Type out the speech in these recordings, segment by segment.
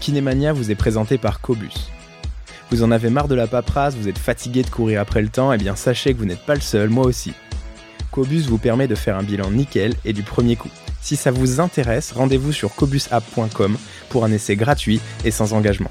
Kinemania vous est présenté par Cobus. Vous en avez marre de la paperasse, vous êtes fatigué de courir après le temps, et bien sachez que vous n'êtes pas le seul, moi aussi. Cobus vous permet de faire un bilan nickel et du premier coup. Si ça vous intéresse, rendez-vous sur cobusapp.com pour un essai gratuit et sans engagement.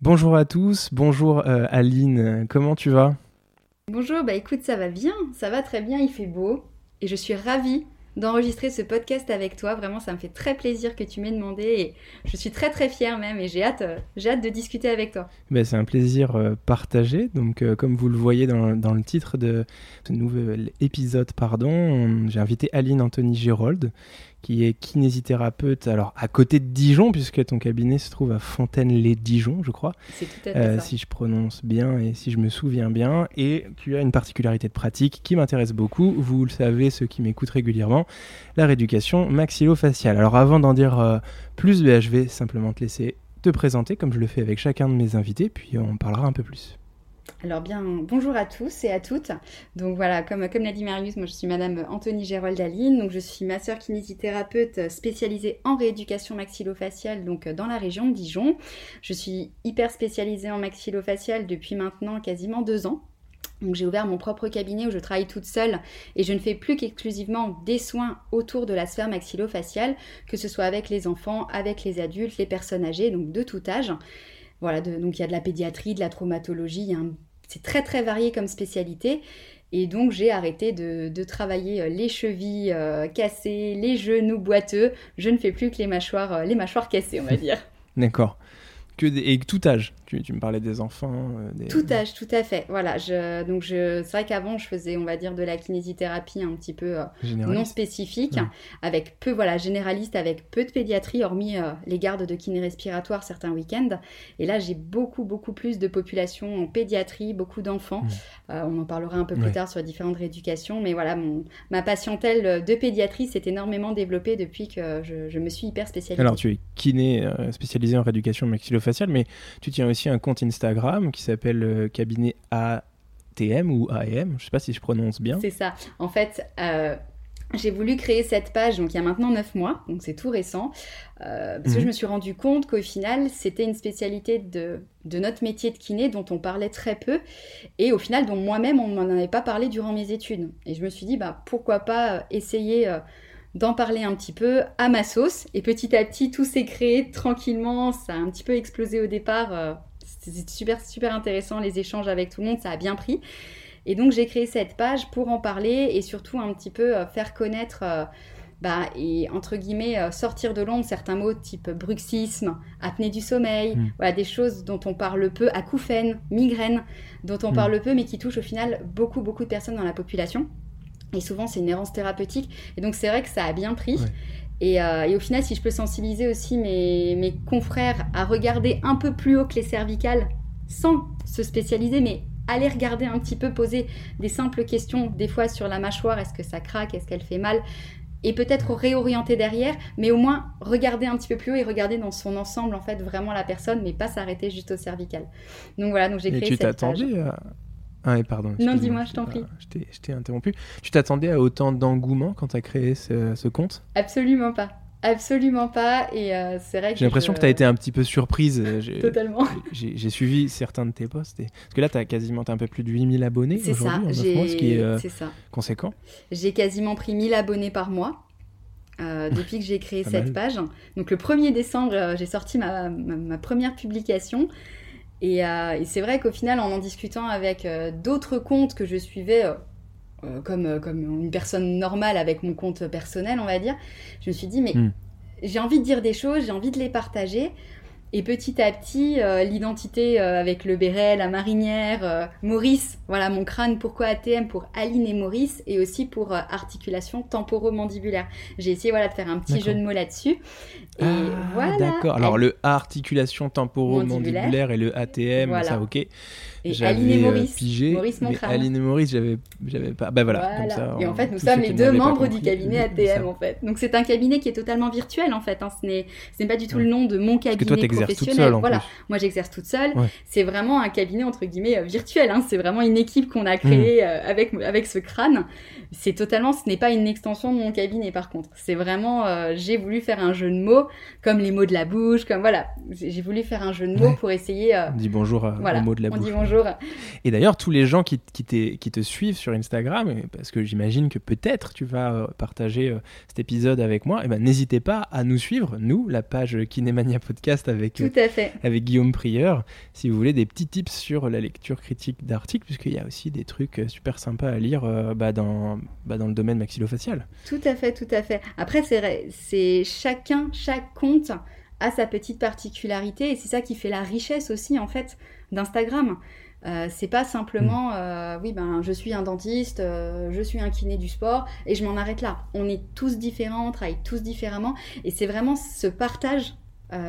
Bonjour à tous, bonjour Aline, comment tu vas ? Bonjour, écoute, ça va bien, ça va très bien, il fait beau et je suis ravie d'enregistrer ce podcast avec toi, vraiment ça me fait très plaisir que tu m'aies demandé et je suis très très fière même et j'ai hâte de discuter avec toi. C'est un plaisir partagé, donc comme vous le voyez dans le titre de ce nouvel épisode, j'ai invité Aline Anthony Girold, qui est kinésithérapeute, alors à côté de Dijon, puisque ton cabinet se trouve à Fontaine-lès-Dijon, je crois. C'est tout à fait ça. Si je prononce bien et si je me souviens bien. Et tu as une particularité de pratique qui m'intéresse beaucoup. Vous le savez, ceux qui m'écoutent régulièrement, la rééducation maxillofaciale. Alors avant d'en dire plus, je vais simplement te laisser te présenter, comme je le fais avec chacun de mes invités, puis on parlera un peu plus. Alors bonjour à tous et à toutes. Donc voilà, comme l'a dit Marius, moi je suis Madame Anthony Girold Aline, donc je suis masseur kinésithérapeute spécialisée en rééducation maxillofaciale, donc dans la région de Dijon. Je suis hyper spécialisée en maxillofaciale depuis maintenant quasiment 2 ans. Donc j'ai ouvert mon propre cabinet où je travaille toute seule et je ne fais plus qu'exclusivement des soins autour de la sphère maxillofaciale, que ce soit avec les enfants, avec les adultes, les personnes âgées, donc de tout âge. Voilà, donc il y a de la pédiatrie, de la traumatologie, c'est très très varié comme spécialité. Et donc j'ai arrêté de travailler les chevilles cassées, les genoux boiteux. Je ne fais plus que les mâchoires cassées, on va dire. D'accord. Et tout âge, tu me parlais des enfants. Tout âge, tout à fait. Voilà, c'est vrai qu'avant je faisais, on va dire, de la kinésithérapie un petit peu non spécifique, ouais. Avec peu, voilà, généraliste, avec peu de pédiatrie, hormis les gardes de kiné respiratoire certains week-ends. Et là, j'ai beaucoup, beaucoup plus de population en pédiatrie, beaucoup d'enfants. Ouais. On en parlera un peu plus tard sur différentes rééducations. Mais voilà, ma patientèle de pédiatrie s'est énormément développée depuis que je me suis hyper spécialisée. Alors, tu es kiné spécialisée en rééducation maxillofaciale, mais tu tiens aussi un compte Instagram qui s'appelle cabinet ATM ou AEM, je sais pas si je prononce bien. C'est ça. En fait, j'ai voulu créer cette page donc il y a maintenant 9 mois, donc c'est tout récent, parce que je me suis rendu compte qu'au final, c'était une spécialité de notre métier de kiné dont on parlait très peu et au final, dont moi-même, on ne m'en avait pas parlé durant mes études. Et je me suis dit, pourquoi pas essayer... d'en parler un petit peu à ma sauce. Et petit à petit, tout s'est créé tranquillement. Ça a un petit peu explosé au départ. C'était super, super intéressant, les échanges avec tout le monde. Ça a bien pris. Et donc, j'ai créé cette page pour en parler et surtout un petit peu faire connaître... et entre guillemets sortir de l'ombre certains mots type bruxisme, apnée du sommeil, voilà, des choses dont on parle peu, acouphènes, migraines, dont on parle peu mais qui touchent au final beaucoup, beaucoup de personnes dans la population. Et souvent, c'est une errance thérapeutique. Et donc, c'est vrai que ça a bien pris. Ouais. Et au final, si je peux sensibiliser aussi mes confrères à regarder un peu plus haut que les cervicales, sans se spécialiser, mais aller regarder un petit peu, poser des simples questions, des fois sur la mâchoire, est-ce que ça craque, est-ce qu'elle fait mal ? Et peut-être réorienter derrière, mais au moins regarder un petit peu plus haut et regarder dans son ensemble, en fait, vraiment la personne, mais pas s'arrêter juste aux cervicales. Donc voilà, j'ai créé cette page. Non, dis-moi, je t'en prie. Je t'ai interrompu. Tu t'attendais à autant d'engouement quand tu as créé ce compte ? Absolument pas. Absolument pas. Et c'est vrai que j'ai l'impression que tu as été un petit peu surprise. Totalement. J'ai suivi certains de tes posts. Parce que là, tu as un peu plus de 8000 abonnés. C'est ça. Ce qui est conséquent. J'ai quasiment pris 1000 abonnés par mois. Depuis que j'ai créé cette page. Donc le 1er décembre, j'ai sorti ma première publication. Et c'est vrai qu'au final, en discutant avec d'autres comptes que je suivais comme une personne normale avec mon compte personnel, on va dire, je me suis dit, j'ai envie de dire des choses, j'ai envie de les partager. Et petit à petit, l'identité avec le béret, la marinière, Maurice, voilà mon crâne, pourquoi ATM pour Aline et Maurice, et aussi pour articulation temporomandibulaire. J'ai essayé de faire un petit jeu de mots là-dessus. Et voilà. D'accord. Alors le articulation temporomandibulaire et le ATM, voilà. Ça ok. Et j'avais Aline et Maurice, pigé, Maurice mon crâne. Aline et Maurice, j'avais pas. Ben voilà. Comme ça, et en fait, nous sommes les deux membres du cabinet ATM en fait. Donc c'est un cabinet qui est totalement virtuel en fait. Hein. Ce n'est pas du tout le nom de mon cabinet. Parce que toi, t'exerces toute seule. Voilà. Moi, j'exerce toute seule. Ouais. C'est vraiment un cabinet entre guillemets virtuel. Hein. C'est vraiment une équipe qu'on a créée avec ce crâne. C'est totalement. Ce n'est pas une extension de mon cabinet par contre. C'est vraiment. J'ai voulu faire un jeu de mots comme les mots de la bouche. Comme voilà. J'ai voulu faire un jeu de mots pour essayer. On dit bonjour aux mots de la bouche. Et d'ailleurs, tous les gens qui te suivent sur Instagram, parce que j'imagine que peut-être tu vas partager cet épisode avec moi, n'hésitez pas à nous suivre, nous, la page Kinemania Podcast avec Guillaume Prieur, si vous voulez des petits tips sur la lecture critique d'articles, puisqu'il y a aussi des trucs super sympas à lire dans le domaine maxillofacial. Tout à fait. Après, c'est chaque compte a sa petite particularité, et c'est ça qui fait la richesse aussi, en fait, d'Instagram. C'est pas simplement je suis un dentiste, je suis un kiné du sport et je m'en arrête là. On est tous différents, on travaille tous différemment et c'est vraiment ce partage,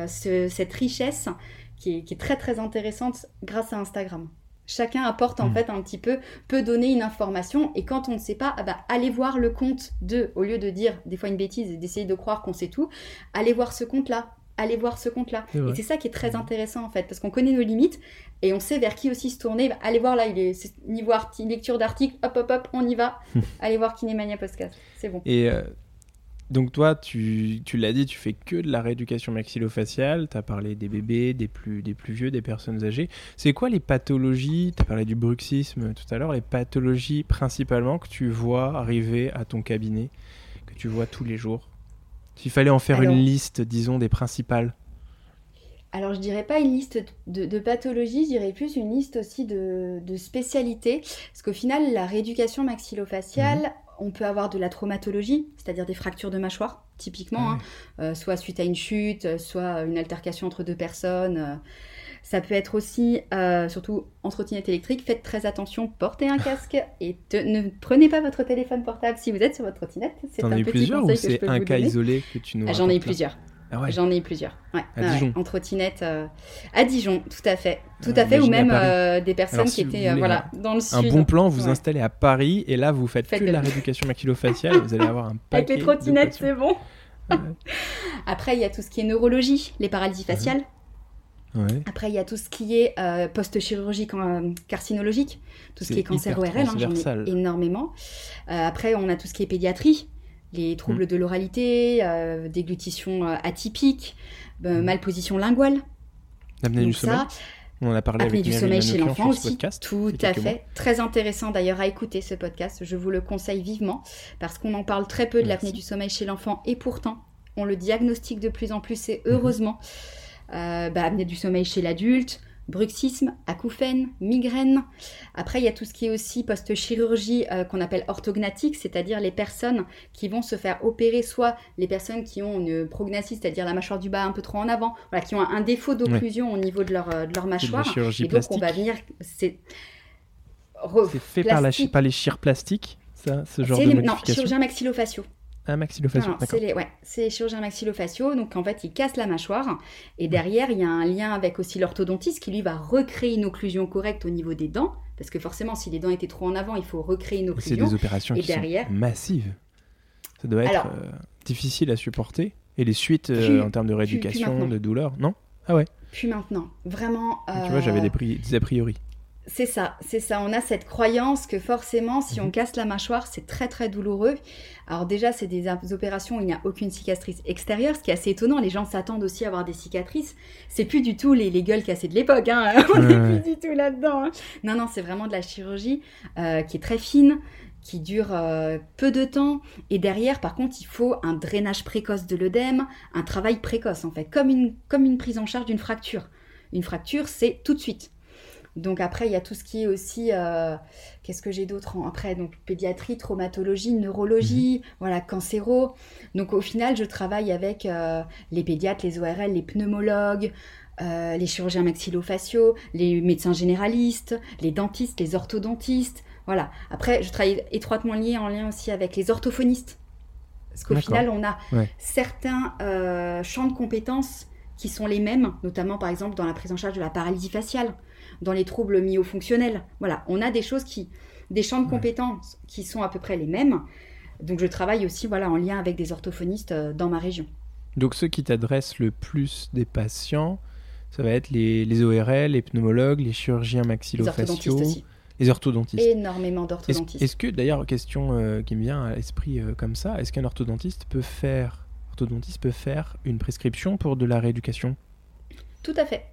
cette richesse qui est très très intéressante grâce à Instagram. Chacun apporte en fait un petit peu, peut donner une information et quand on ne sait pas, allez voir le compte de, au lieu de dire des fois une bêtise et d'essayer de croire qu'on sait tout, allez voir ce compte-là. Et c'est ça qui est très intéressant en fait, parce qu'on connaît nos limites et on sait vers qui aussi se tourner. Allez voir là, c'est niveau lecture d'article, hop, on y va. Allez voir Kinemania Podcast, c'est bon. Et donc toi, tu l'as dit, tu fais que de la rééducation maxillofaciale, tu as parlé des bébés, des plus vieux, des personnes âgées. C'est quoi les pathologies, tu as parlé du bruxisme tout à l'heure, les pathologies principalement que tu vois arriver à ton cabinet, que tu vois tous les jours? S'il fallait en faire une liste, disons, des principales. Alors, je dirais pas une liste de pathologies, je dirais plus une liste aussi de spécialités. Parce qu'au final, la rééducation maxillofaciale, on peut avoir de la traumatologie, c'est-à-dire des fractures de mâchoire, typiquement. Soit suite à une chute, soit une altercation entre deux personnes. Ça peut être aussi, surtout en trottinette électrique, faites très attention, portez un casque et ne prenez pas votre téléphone portable si vous êtes sur votre trottinette. C'est un petit conseil que je peux vous donner. T'en as eu plusieurs ou c'est un cas isolé que tu nous racontes? J'en ai eu plusieurs. Ah ouais. Ouais. À Dijon. En trottinette à Dijon, tout à fait, ou même des personnes alors, si qui étaient dans le sud. Un bon plan, vous installez à Paris et là vous faites que de la rééducation maxillofaciale, vous allez avoir un paquet. Avec les trottinettes, c'est bon. Ouais. Après, il y a tout ce qui est neurologie, les paralysies faciales. Ouais. Après, il y a tout ce qui est post-chirurgique, carcinologique, tout ce qui est cancer ORL, j'en ai énormément. Après, on a tout ce qui est pédiatrie, les troubles de l'oralité, déglutition atypique, malposition linguale. L'apnée du sommeil. On en a parlé avec Meryl Manoukian chez l'enfant aussi. Podcast, tout à fait. Très intéressant d'ailleurs à écouter ce podcast. Je vous le conseille vivement parce qu'on en parle très peu de l'apnée du sommeil chez l'enfant et pourtant, on le diagnostique de plus en plus et heureusement. Apnée du sommeil chez l'adulte, bruxisme, acouphènes, migraines. Après, il y a tout ce qui est aussi post-chirurgie qu'on appelle orthognatique, c'est-à-dire les personnes qui vont se faire opérer, soit les personnes qui ont une prognathie, c'est-à-dire la mâchoire du bas un peu trop en avant, qui ont un défaut d'occlusion au niveau de leur mâchoire. Et donc, on va venir... C'est fait par les chirurgiens plastiques, ça, ce genre de modification? Non, chirurgiens maxillofaciaux. Un maxillofacial. Non, c'est les chirurgiens maxillofaciaux. Donc, en fait, ils cassent la mâchoire. Et derrière, il y a un lien avec aussi l'orthodontiste qui, lui, va recréer une occlusion correcte au niveau des dents. Parce que forcément, si les dents étaient trop en avant, il faut recréer une occlusion. Et c'est des opérations qui sont massives. Ça doit être difficile à supporter. Et les suites en termes de rééducation, de douleur, non? Ah ouais. Plus maintenant. Vraiment... Tu vois, j'avais des a priori. C'est ça. On a cette croyance que forcément, si on casse la mâchoire, c'est très, très douloureux. Alors déjà, c'est des opérations où il n'y a aucune cicatrice extérieure, ce qui est assez étonnant. Les gens s'attendent aussi à avoir des cicatrices. C'est plus du tout les gueules cassées de l'époque. Hein. On n'est plus du tout là-dedans. Hein. Non, c'est vraiment de la chirurgie qui est très fine, qui dure peu de temps. Et derrière, par contre, il faut un drainage précoce de l'œdème, un travail précoce, en fait, comme une prise en charge d'une fracture. Une fracture, c'est tout de suite. Donc après, il y a tout ce qui est aussi... qu'est-ce que j'ai d'autre après? Donc pédiatrie, traumatologie, neurologie, cancéro. Donc au final, je travaille avec les pédiatres, les ORL, les pneumologues, les chirurgiens maxillofaciaux, les médecins généralistes, les dentistes, les orthodontistes. Voilà. Après, je travaille étroitement en lien aussi avec les orthophonistes. Parce qu'au final, on a certains champs de compétences qui sont les mêmes, notamment par exemple dans la prise en charge de la paralysie faciale, dans les troubles myofonctionnels. Voilà, on a des choses des champs de compétences qui sont à peu près les mêmes. Donc je travaille aussi en lien avec des orthophonistes dans ma région. Donc ceux qui t'adressent le plus des patients, ça va être les ORL, les pneumologues, les chirurgiens maxillofaciaux. Les orthodontistes aussi. Les orthodontistes. Énormément d'orthodontistes. Est-ce que, d'ailleurs, question qui me vient à l'esprit comme ça, est-ce qu'un orthodontiste peut faire une prescription pour de la rééducation ? Tout à fait.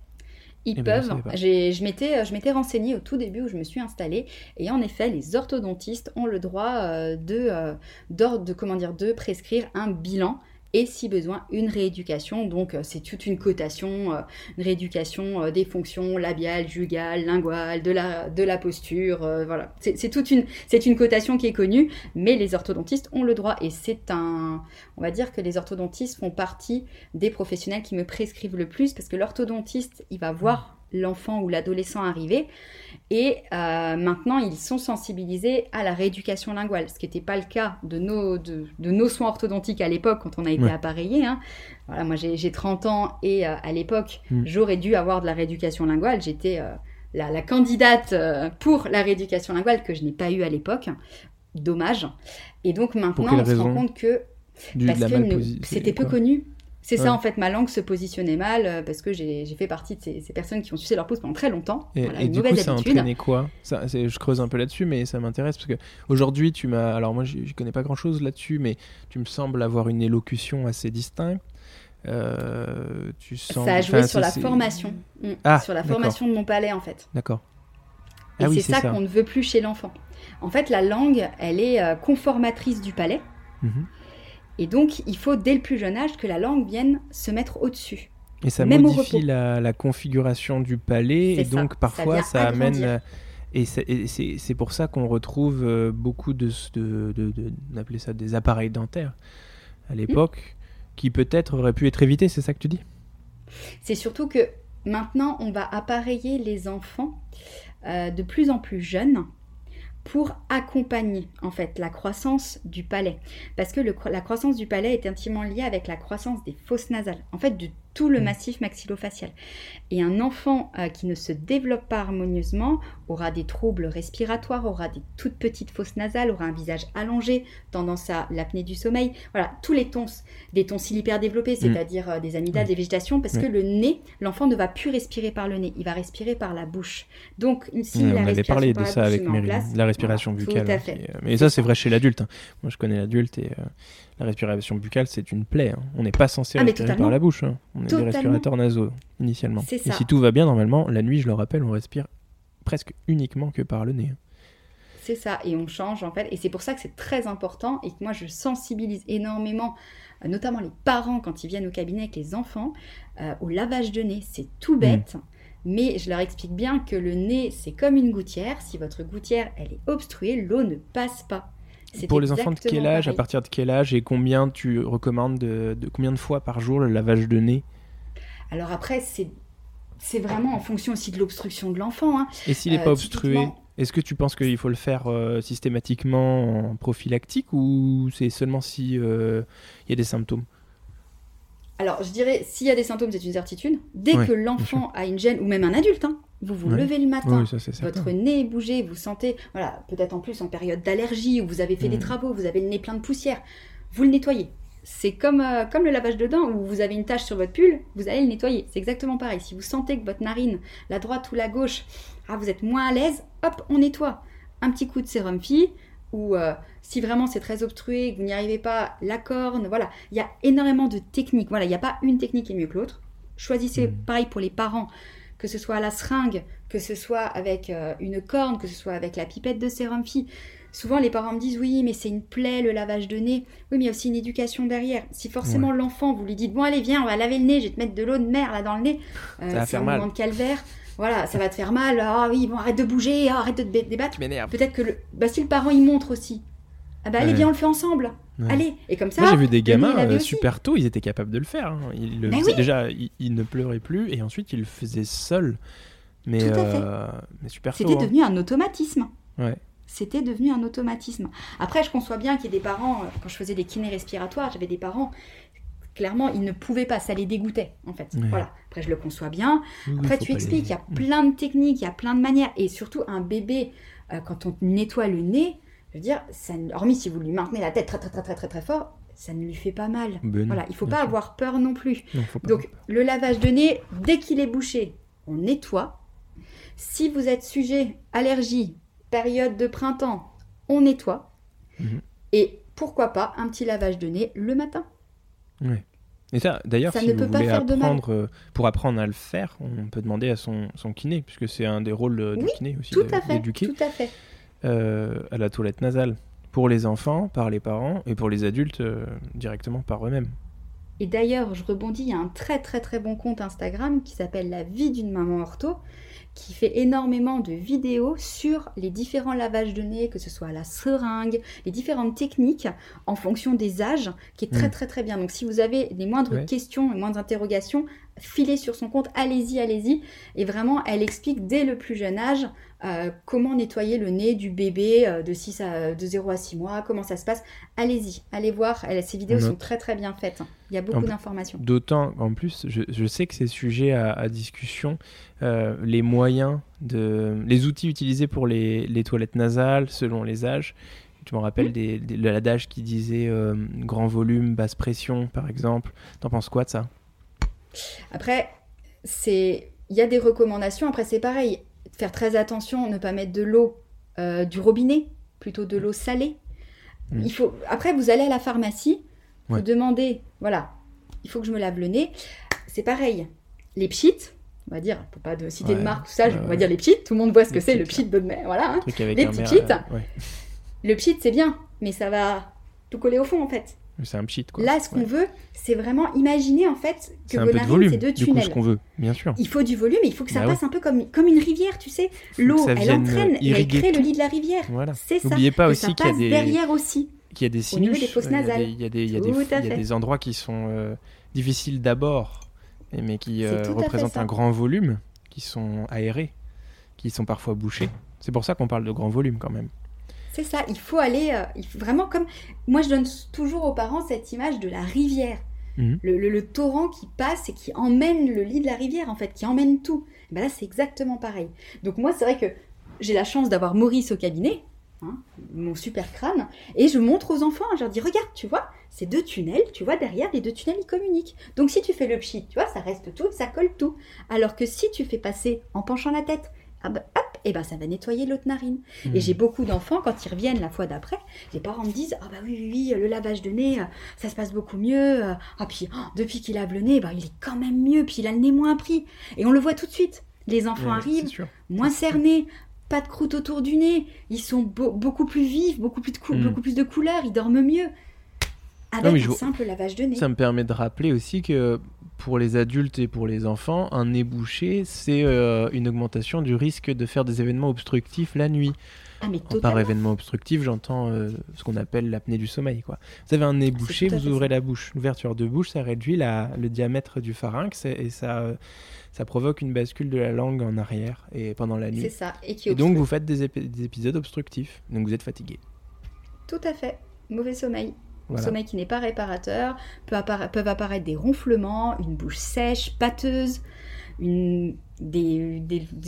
Ils peuvent. Je m'étais renseignée au tout début où je me suis installée. Et en effet, les orthodontistes ont le droit de prescrire un bilan et, si besoin, une rééducation. Donc, c'est toute une cotation, une rééducation des fonctions labiales, jugales, linguales, de la posture. Voilà. C'est une cotation qui est connue, mais les orthodontistes ont le droit. Et on va dire que les orthodontistes font partie des professionnels qui me prescrivent le plus, parce que l'orthodontiste, il va voir l'enfant ou l'adolescent arriver, et maintenant ils sont sensibilisés à la rééducation linguale, ce qui n'était pas le cas de nos soins orthodontiques à l'époque quand on a été appareillés. Hein. Voilà, moi j'ai 30 ans et à l'époque j'aurais dû avoir de la rééducation linguale, j'étais la candidate pour la rééducation linguale que je n'ai pas eue à l'époque, dommage. Et donc maintenant on se rend compte que c'était peu connu. C'est ça, en fait, ma langue se positionnait mal parce que j'ai fait partie de ces personnes qui ont sucé leur pouce pendant très longtemps. Et du coup, ça a entraîné quoi ? Je creuse un peu là-dessus, mais ça m'intéresse parce qu'aujourd'hui, tu m'as... Alors moi, je ne connais pas grand-chose là-dessus, mais tu me sembles avoir une élocution assez distincte. Ça a joué sur la formation. Sur la formation de mon palais, en fait. D'accord. Et c'est ça qu'on ne veut plus chez l'enfant. En fait, la langue, elle est conformatrice du palais. Et donc, il faut, dès le plus jeune âge, que la langue vienne se mettre au-dessus. Et ça modifie la configuration du palais. Et donc, parfois, ça amène... Et c'est pour ça qu'on retrouve beaucoup on appelait ça des appareils dentaires à l'époque, qui peut-être auraient pu être évités, c'est ça que tu dis ? C'est surtout que maintenant, on va appareiller les enfants de plus en plus jeunes, pour accompagner en fait la croissance du palais, parce que la croissance du palais est intimement liée avec la croissance des fosses nasales, en fait de tout le massif maxillofacial. Et un enfant qui ne se développe pas harmonieusement aura des troubles respiratoires, aura des toutes petites fosses nasales, aura un visage allongé, tendance à l'apnée du sommeil, voilà, tous les tons, des tonsilles hyper développées, c'est-à-dire des amygdales, des végétations, parce que l'enfant ne va plus respirer par le nez, il va respirer par la bouche. Donc, si la respiration par la bouche... On avait parlé de ça avec Meryl, la respiration buccale. Tout à fait. Mais ça, c'est vrai chez l'adulte. Hein. Moi, je connais l'adulte et... La respiration buccale, c'est une plaie. Hein. On n'est pas censé respirer par la bouche. Hein. On est des respirateurs nasaux, initialement. Et si tout va bien, normalement, la nuit, je le rappelle, on respire presque uniquement que par le nez. C'est ça. Et on change, en fait. Et c'est pour ça que c'est très important et que moi, je sensibilise énormément, notamment les parents, quand ils viennent au cabinet avec les enfants, au lavage de nez. C'est tout bête. Mais je leur explique bien que le nez, c'est comme une gouttière. Si votre gouttière, elle est obstruée, l'eau ne passe pas. C'est pour les enfants de quel âge, à partir de quel âge, et combien tu recommandes combien de fois par jour le lavage de nez ? Alors après, c'est vraiment en fonction aussi de l'obstruction de l'enfant. Hein. Et s'il n'est pas obstrué, est-ce que tu penses qu'il faut le faire systématiquement en prophylactique, ou c'est seulement s'il y a des symptômes ? Alors, je dirais, s'il y a des symptômes, c'est une certitude. Dès que l'enfant a une gêne, ou même un adulte, hein, vous vous levez le matin, votre nez est bougé, vous sentez, voilà, peut-être en plus en période d'allergie, où vous avez fait des travaux, vous avez le nez plein de poussière, vous le nettoyez. C'est comme le lavage de dents, où vous avez une tache sur votre pull, vous allez le nettoyer. C'est exactement pareil. Si vous sentez que votre narine, la droite ou la gauche, vous êtes moins à l'aise, hop, on nettoie. Un petit coup de sérum fille, ou si vraiment c'est très obstrué, que vous n'y arrivez pas, la corne, voilà. Il y a énormément de techniques. Voilà, il n'y a pas une technique qui est mieux que l'autre. Choisissez, pareil pour les parents, que ce soit à la seringue, que ce soit avec une corne, que ce soit avec la pipette de sérum fille. Souvent, les parents me disent « Oui, mais c'est une plaie, le lavage de nez. » Oui, mais il y a aussi une éducation derrière. Si forcément l'enfant, vous lui dites « Bon, allez, viens, on va laver le nez, je vais te mettre de l'eau de mer là dans le nez. » C'est un moment de calvaire. Voilà, ça va te faire mal. Ah oui, bon, arrête de bouger, arrête de te débattre. Peut-être que si le parent, il montre aussi. Ah bah allez, viens, on le fait ensemble. Ouais. Allez, et comme ça. Moi j'ai vu des gamins super tôt, ils étaient capables de le faire. Ils le faisaient, déjà, ils ne pleuraient plus et ensuite ils le faisaient seuls. Mais, tout à fait. Mais super tôt. C'était devenu un automatisme. Ouais. C'était devenu un automatisme. Après, je conçois bien qu'il y ait des parents, quand je faisais des kinés respiratoires, j'avais des parents, clairement, ils ne pouvaient pas, ça les dégoûtait, en fait. Ouais. Voilà. Après, je le conçois bien. Après, tu expliques, il y a plein de techniques, il y a plein de manières. Et surtout, un bébé, quand on nettoie le nez, je veux dire, ça, hormis si vous lui maintenez la tête très, très, très, très, très, très fort, ça ne lui fait pas mal. Ben, voilà, il ne faut pas avoir peur non plus. Non, donc, le lavage de nez, dès qu'il est bouché, on nettoie. Si vous êtes sujet allergie, période de printemps, on nettoie. Mm-hmm. Et pourquoi pas un petit lavage de nez le matin. Oui. Et ça, d'ailleurs, ça si ne vous peut voulez pas apprendre, pour apprendre à le faire, on peut demander à son kiné, puisque c'est un des rôles du kiné aussi, d'éduquer. Tout à fait. À la toilette nasale, pour les enfants, par les parents, et pour les adultes, directement par eux-mêmes. Et d'ailleurs, je rebondis, il y a un très très très bon compte Instagram qui s'appelle La Vie d'une Maman ortho, qui fait énormément de vidéos sur les différents lavages de nez, que ce soit à la seringue, les différentes techniques en fonction des âges, qui est très très très bien. Donc si vous avez les moindres questions, les moindres interrogations, filez sur son compte, allez-y, allez-y. Et vraiment, elle explique dès le plus jeune âge comment nettoyer le nez du bébé de 0 à 6 mois, comment ça se passe. Allez-y, allez voir, ces vidéos sont très très bien faites. Il y a beaucoup d'informations. D'autant, en plus, je sais que c'est sujet à discussion, les moyens, les outils utilisés pour les toilettes nasales selon les âges. Je me rappelle de l'adage qui disait grand volume, basse pression par exemple. T'en penses quoi de ça ? Après, il y a des recommandations. Après, c'est pareil. Faire très attention, ne pas mettre de l'eau du robinet, plutôt de l'eau salée. Il faut... Après, vous allez à la pharmacie, vous demandez, voilà, il faut que je me lave le nez. C'est pareil. Les pchites, on va dire, pour pas citer de marque, tout ça, on va dire les pchites. Tout le monde voit ce que c'est, le pchit de mer. Voilà, hein. Les petits pchites. Le pchit, c'est bien, mais ça va tout coller au fond, en fait. C'est un pchit, quoi. Là, ce qu'on veut, c'est vraiment imaginer, en fait, que vos narines, c'est deux tunnels. Du coup, ce qu'on veut, bien sûr. Il faut du volume et il faut que ça passe un peu comme une rivière, tu sais. L'eau, elle entraîne et elle crée le lit de la rivière. Voilà. C'est ça. N'oubliez pas aussi qu'il y a des... derrière aussi. Qu'il y a des sinus. Il y a des endroits qui sont difficiles d'abord, mais qui représentent un grand volume, qui sont aérés, qui sont parfois bouchés. C'est pour ça qu'on parle de grand volume, quand même. C'est ça, il faut aller vraiment comme... Moi, je donne toujours aux parents cette image de la rivière. Mmh. Le torrent qui passe et qui emmène le lit de la rivière, en fait, qui emmène tout. Et ben là, c'est exactement pareil. Donc moi, c'est vrai que j'ai la chance d'avoir Maurice au cabinet, hein, mon super crâne, et je montre aux enfants, hein, je leur dis, regarde, tu vois, ces deux tunnels, tu vois, derrière, les deux tunnels, ils communiquent. Donc si tu fais le pchit, tu vois, ça reste tout, ça colle tout. Alors que si tu fais passer en penchant la tête, ça va nettoyer l'autre narine. Et j'ai beaucoup d'enfants, quand ils reviennent la fois d'après, les parents me disent, oui, le lavage de nez, ça se passe beaucoup mieux. Puis, depuis qu'il lave le nez, il est quand même mieux, puis il a le nez moins pris. Et on le voit tout de suite. Les enfants arrivent, moins cernés, pas de croûte autour du nez. Ils sont beaucoup plus vifs, beaucoup plus de couleurs, ils dorment mieux. Simple lavage de nez. Ça me permet de rappeler aussi que... Pour les adultes et pour les enfants, un nez bouché, c'est une augmentation du risque de faire des événements obstructifs la nuit. Ah, mais par événement obstructif, j'entends ce qu'on appelle l'apnée du sommeil, quoi. Vous avez un nez bouché, vous ouvrez la bouche. L'ouverture de bouche, ça réduit le diamètre du pharynx et ça provoque une bascule de la langue en arrière et pendant la nuit. C'est ça. Et donc, vous faites des épisodes obstructifs. Donc, vous êtes fatigué. Tout à fait. Mauvais sommeil. Voilà. Sommeil qui n'est pas réparateur, peuvent apparaître des ronflements, une bouche sèche, pâteuse, des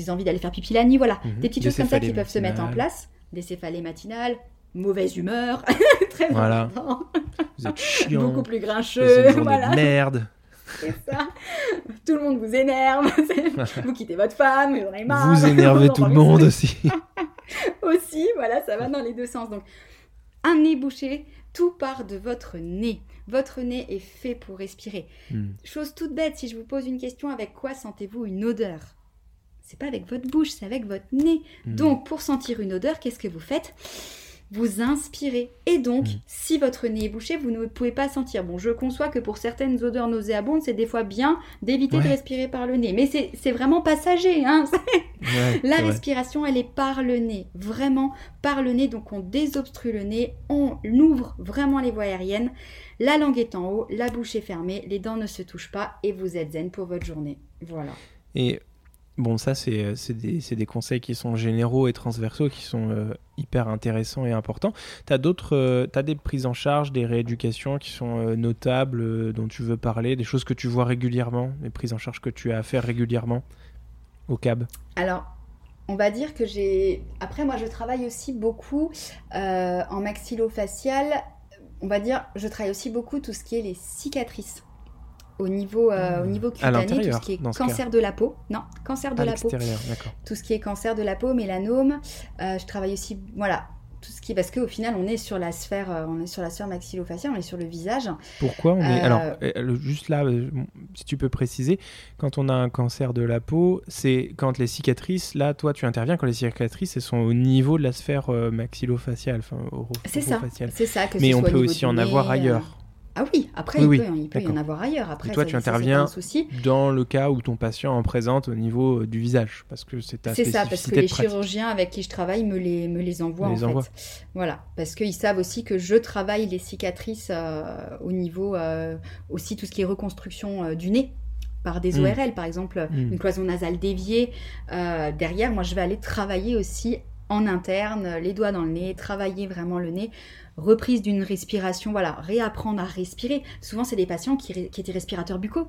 envies d'aller faire pipi la nuit, voilà. Des petites choses comme ça qui peuvent se mettre en place. Des céphalées matinales, mauvaise humeur, très important. Vous êtes chiant, beaucoup plus grincheux, voilà. Merde. C'est ça. Tout le monde vous énerve. Vous quittez votre femme, vous en avez marre. Vous énervez tout le monde aussi. Aussi, voilà, ça va dans les deux sens. Donc, un nez bouché, tout part de votre nez. Votre nez est fait pour respirer. Chose toute bête, si je vous pose une question, avec quoi sentez-vous une odeur ? C'est pas avec votre bouche, c'est avec votre nez. Donc, pour sentir une odeur, qu'est-ce que vous faites ? vous inspirez. Et donc, si votre nez est bouché, vous ne pouvez pas sentir. Bon, je conçois que pour certaines odeurs nauséabondes, c'est des fois bien d'éviter de respirer par le nez. Mais c'est vraiment passager, hein. La respiration, elle est par le nez. Vraiment par le nez. Donc, on désobstrue le nez. On ouvre vraiment les voies aériennes. La langue est en haut, la bouche est fermée, les dents ne se touchent pas et vous êtes zen pour votre journée. Voilà. Et... bon, ça, c'est des conseils qui sont généraux et transversaux, qui sont hyper intéressants et importants. T'as des prises en charge, des rééducations qui sont notables, dont tu veux parler, des choses que tu vois régulièrement, des prises en charge que tu as à faire régulièrement au CAB? Alors, on va dire que après, moi, je travaille aussi beaucoup en maxillofacial. On va dire, je travaille aussi beaucoup tout ce qui est les cicatrices. Au niveau cutané, tout ce qui est cancer de la peau. Non, cancer de la peau. D'accord. Tout ce qui est cancer de la peau, mélanome. Je travaille aussi, voilà, tout ce qui est... parce qu'au final, on est sur la sphère, maxillofaciale, on est sur le visage. Pourquoi on est... alors, juste là, si tu peux préciser, quand on a un cancer de la peau, c'est quand les cicatrices, là, toi, tu interviens quand les cicatrices, elles sont au niveau de la sphère maxillofaciale, enfin, orofaciale. C'est ça. Que mais on peut aussi en avoir ailleurs. Ah oui, après, il peut y en avoir ailleurs. Après, et toi, tu interviens dans le cas où ton patient en présente au niveau du visage, parce que c'est ta spécificité. C'est ça, parce que les chirurgiens avec qui je travaille me les envoient, en fait. Voilà, parce qu'ils savent aussi que je travaille les cicatrices au niveau, aussi tout ce qui est reconstruction du nez, par des ORL, par exemple, une cloison nasale déviée. Derrière, moi, je vais aller travailler aussi en interne, les doigts dans le nez, travailler vraiment le nez, reprise d'une respiration, voilà, réapprendre à respirer. Souvent, c'est des patients qui étaient respirateurs buccaux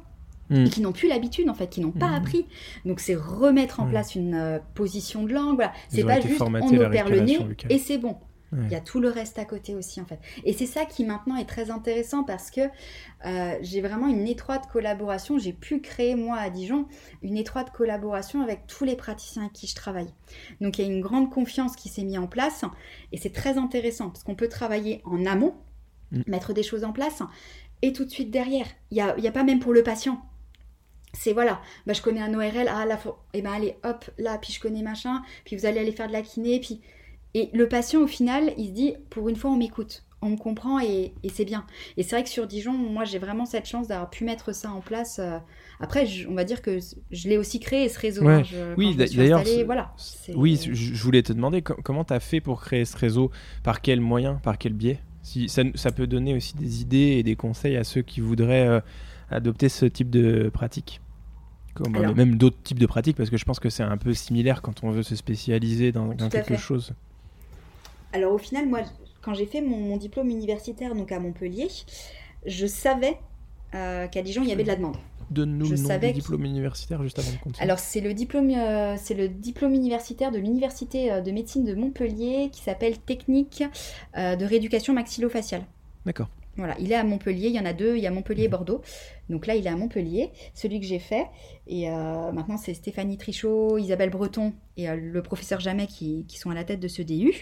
et qui n'ont plus l'habitude, en fait, qui n'ont pas appris. Donc, c'est remettre en place une position de langue, voilà. C'est pas juste on opère le nez et c'est bon. Ouais. Il y a tout le reste à côté aussi, en fait. Et c'est ça qui, maintenant, est très intéressant parce que j'ai vraiment une étroite collaboration. J'ai pu créer, moi, à Dijon, une étroite collaboration avec tous les praticiens avec qui je travaille. Donc, il y a une grande confiance qui s'est mise en place et c'est très intéressant parce qu'on peut travailler en amont, mettre des choses en place et tout de suite derrière. Il y a pas même pour le patient. C'est voilà, bah, je connais un ORL, ah là, eh ben, allez, hop, là, puis je connais machin, puis vous allez aller faire de la kiné, puis... Et le patient, au final, il se dit, pour une fois, on m'écoute, on me comprend et c'est bien. Et c'est vrai que sur Dijon, moi, j'ai vraiment cette chance d'avoir pu mettre ça en place. Après, on va dire que je l'ai aussi créé, ce réseau. Ouais. Je voulais te demander, comment tu as fait pour créer ce réseau? Par quel moyen? Par quel biais? Ça peut donner aussi des idées et des conseils à ceux qui voudraient adopter ce type de pratique. Alors, même d'autres types de pratiques, parce que je pense que c'est un peu similaire quand on veut se spécialiser dans quelque chose. Alors au final, moi, quand j'ai fait mon diplôme universitaire donc à Montpellier, je savais qu'à Dijon, il y avait de la demande. Donne-nous le nom du diplôme universitaire juste avant de continuer. Alors c'est le diplôme universitaire de l'université de médecine de Montpellier qui s'appelle Technique de rééducation maxillofaciale. D'accord. Voilà, il est à Montpellier, il y en a deux, il y a Montpellier et Bordeaux. Donc là, il est à Montpellier, celui que j'ai fait. Et maintenant, c'est Stéphanie Trichot, Isabelle Breton et le professeur Jamet qui sont à la tête de ce DU.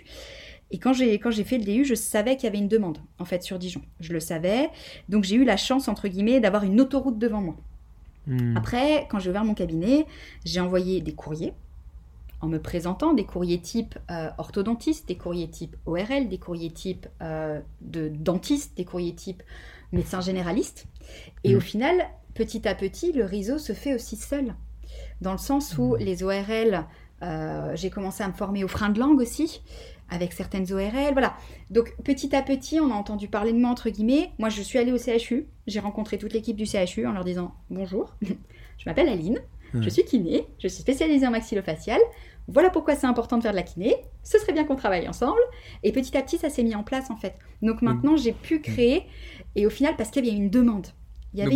Et quand j'ai fait le DU, je savais qu'il y avait une demande, en fait, sur Dijon. Je le savais. Donc, j'ai eu la chance, entre guillemets, d'avoir une autoroute devant moi. Après, quand j'ai ouvert mon cabinet, j'ai envoyé des courriers en me présentant, des courriers type orthodontiste, des courriers type ORL, des courriers type de dentiste, des courriers type médecin généraliste. Et au final, petit à petit, le réseau se fait aussi seul. Dans le sens où les ORL, j'ai commencé à me former aux freins de langue aussi, avec certaines ORL, voilà. Donc, petit à petit, on a entendu parler de moi, entre guillemets. Moi, je suis allée au CHU, j'ai rencontré toute l'équipe du CHU en leur disant « Bonjour, je m'appelle Aline. » Je suis kiné, je suis spécialisée en maxillofacial. Voilà pourquoi c'est important de faire de la kiné. Ce serait bien qu'on travaille ensemble. Et petit à petit, ça s'est mis en place, en fait. Donc maintenant, j'ai pu créer. Et au final, parce qu'il y avait une demande. Il y avait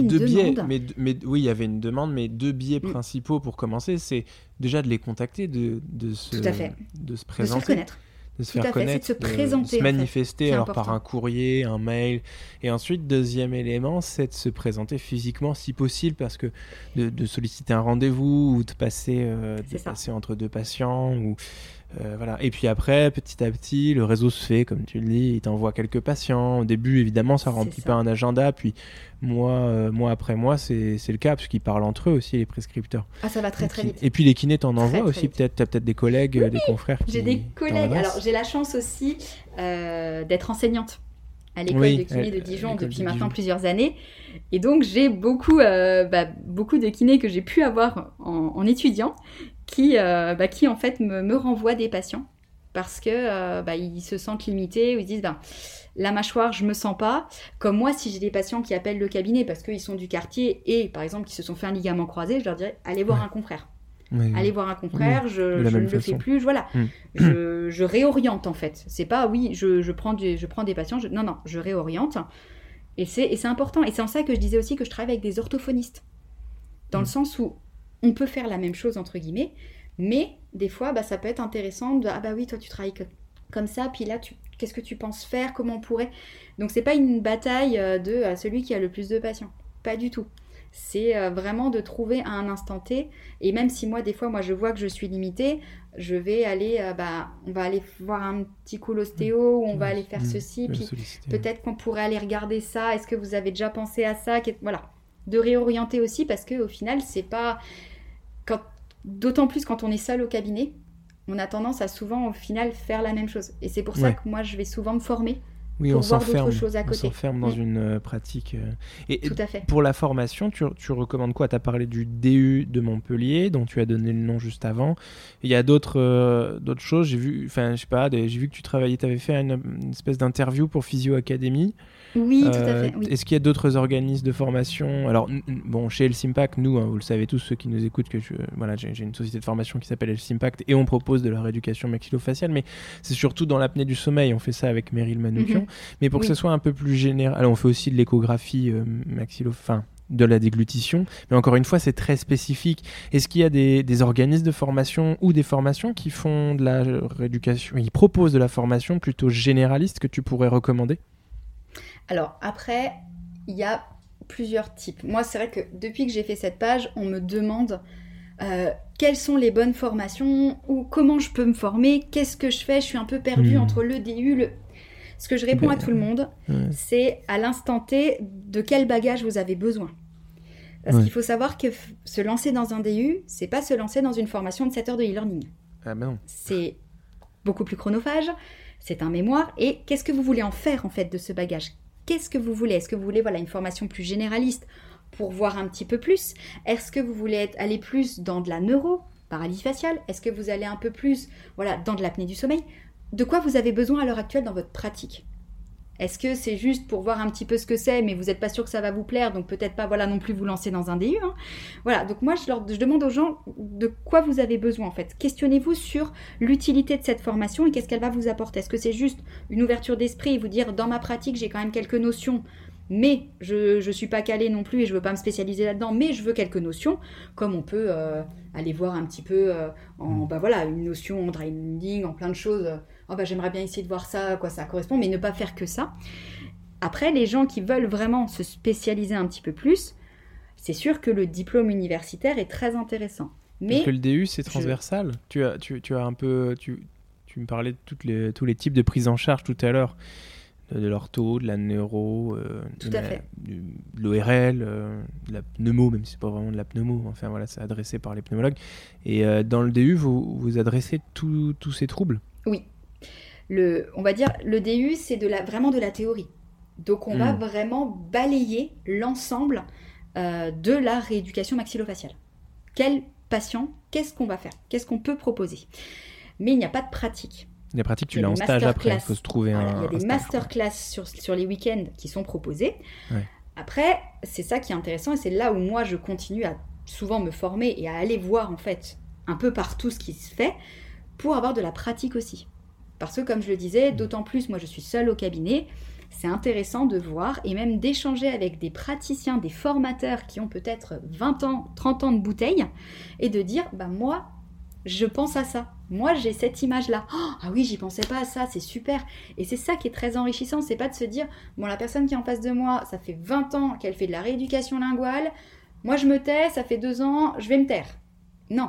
une demande, mais deux biais principaux pour commencer. C'est déjà de les contacter, de se présenter. De se faire connaître. De se faire connaître, c'est de se présenter, de se manifester, en fait. Alors par un courrier, un mail. Et ensuite, deuxième élément, c'est de se présenter physiquement si possible, parce que de solliciter un rendez-vous ou de passer entre deux patients ou Voilà. Et puis après, petit à petit, le réseau se fait, comme tu le dis, il t'envoie quelques patients. Au début, évidemment, ça remplit pas un agenda. Puis mois après mois, c'est le cas, parce qu'ils parlent entre eux aussi, les prescripteurs. Ah, ça va très vite. Et puis les kinés, t'en envoies aussi, peut-être. T'as peut-être des collègues, des confrères. J'ai des collègues. Alors, j'ai la chance aussi d'être enseignante à l'école de kiné de Dijon depuis maintenant plusieurs années. Et donc, j'ai beaucoup de kinés que j'ai pu avoir en étudiant, qui en fait me renvoient des patients parce que ils se sentent limités, ou ils disent la mâchoire je me sens pas. Comme moi, si j'ai des patients qui appellent le cabinet parce qu'ils sont du quartier et par exemple qui se sont fait un ligament croisé, je leur dirais allez voir un confrère. Oui. Allez voir un confrère, je ne le fais plus, je réoriente en fait. C'est pas je prends des patients, non, je réoriente. Et c'est important, et c'est en ça que je disais aussi que je travaille avec des orthophonistes. Dans le sens où on peut faire la même chose, entre guillemets, mais des fois, ça peut être intéressant de « Ah bah oui, toi, tu travailles comme ça, puis là, qu'est-ce que tu penses faire ? Comment on pourrait ?» Donc, c'est pas une bataille de celui qui a le plus de patients. Pas du tout. C'est vraiment de trouver à un instant T. Et même si moi, des fois, je vois que je suis limitée, je vais aller... on va aller voir un petit coup l'ostéo, ou on va aller faire ceci, puis peut-être qu'on pourrait aller regarder ça. Est-ce que vous avez déjà pensé à ça ? Voilà. De réorienter aussi, parce qu'au final, c'est pas... D'autant plus quand on est seul au cabinet, on a tendance à souvent au final faire la même chose. Et c'est pour ça que moi je vais souvent me former pour voir d'autres choses à côté. On s'enferme dans une pratique. Et tout à fait. Pour la formation, tu recommandes quoi ? Tu as parlé du DU de Montpellier, dont tu as donné le nom juste avant. Il y a d'autres choses. J'ai vu que tu travaillais, tu avais fait une espèce d'interview pour PhysioAcademy. Oui, tout à fait. Oui. Est-ce qu'il y a d'autres organismes de formation ? Alors, chez Else Impact, nous, vous le savez tous, ceux qui nous écoutent, que j'ai une société de formation qui s'appelle Else Impact et on propose de la rééducation maxillofaciale, mais c'est surtout dans l'apnée du sommeil. On fait ça avec Meryl Manoukian. Mais pour que ce soit un peu plus général, alors on fait aussi de l'échographie maxillofaciale, de la déglutition, mais encore une fois, c'est très spécifique. Est-ce qu'il y a des organismes de formation ou des formations qui font de la rééducation, ils proposent de la formation plutôt généraliste que tu pourrais recommander ? Alors après, il y a plusieurs types. Moi, c'est vrai que depuis que j'ai fait cette page, on me demande quelles sont les bonnes formations ou comment je peux me former, qu'est-ce que je fais ? Je suis un peu perdue entre le DU, Ce que je réponds à tout le monde, c'est à l'instant T de quel bagage vous avez besoin. Parce qu'il faut savoir que se lancer dans un DU, c'est pas se lancer dans une formation de 7 heures de e-learning. Ah ben non. C'est beaucoup plus chronophage, c'est un mémoire. Et qu'est-ce que vous voulez en faire en fait de ce bagage ? Qu'est-ce que vous voulez ? Est-ce que vous voulez une formation plus généraliste pour voir un petit peu plus ? Est-ce que vous voulez aller plus dans de la neuro-paralysie faciale ? Est-ce que vous allez un peu plus dans de l'apnée du sommeil ? De quoi vous avez besoin à l'heure actuelle dans votre pratique ? Est-ce que c'est juste pour voir un petit peu ce que c'est, mais vous n'êtes pas sûr que ça va vous plaire, donc peut-être pas non plus vous lancer dans un DU. Voilà, donc moi je demande aux gens de quoi vous avez besoin en fait. Questionnez-vous sur l'utilité de cette formation et qu'est-ce qu'elle va vous apporter. Est-ce que c'est juste une ouverture d'esprit et vous dire dans ma pratique j'ai quand même quelques notions, mais je ne suis pas calée non plus et je ne veux pas me spécialiser là-dedans, mais je veux quelques notions, comme on peut aller voir un petit peu une notion en dry landing, en plein de choses. J'aimerais bien essayer de voir ça, à quoi ça correspond, mais ne pas faire que ça. Après, les gens qui veulent vraiment se spécialiser un petit peu plus, c'est sûr que le diplôme universitaire est très intéressant. Mais parce que le DU, c'est transversal. Tu as un peu... Tu me parlais de tous les types de prise en charge tout à l'heure. De l'ortho, de la neuro, de l'ORL, de la pneumo, même si c'est pas vraiment de la pneumo, c'est adressé par les pneumologues. Et dans le DU, vous adressez tous ces troubles ? Oui. On va dire, le DU, c'est vraiment de la théorie. Donc, on va vraiment balayer l'ensemble de la rééducation maxillofaciale. Quel patient, qu'est-ce qu'on va faire ? Qu'est-ce qu'on peut proposer ? Mais il n'y a pas de pratique. Les pratiques, tu l'as en stage après, il faut se trouver un stage. Il y a des masterclass sur les week-ends qui sont proposées. Ouais. Après, c'est ça qui est intéressant et c'est là où moi, je continue à souvent me former et à aller voir en fait un peu partout ce qui se fait pour avoir de la pratique aussi. Parce que comme je le disais, d'autant plus, moi je suis seule au cabinet, c'est intéressant de voir et même d'échanger avec des praticiens, des formateurs qui ont peut-être 20 ans, 30 ans de bouteille et de dire, moi, je pense à ça. Moi, j'ai cette image-là. Oh, ah oui, j'y pensais pas à ça, c'est super. Et c'est ça qui est très enrichissant, c'est pas de se dire la personne qui est en face de moi, ça fait 20 ans qu'elle fait de la rééducation linguale, moi je me tais, ça fait 2 ans, je vais me taire. Non.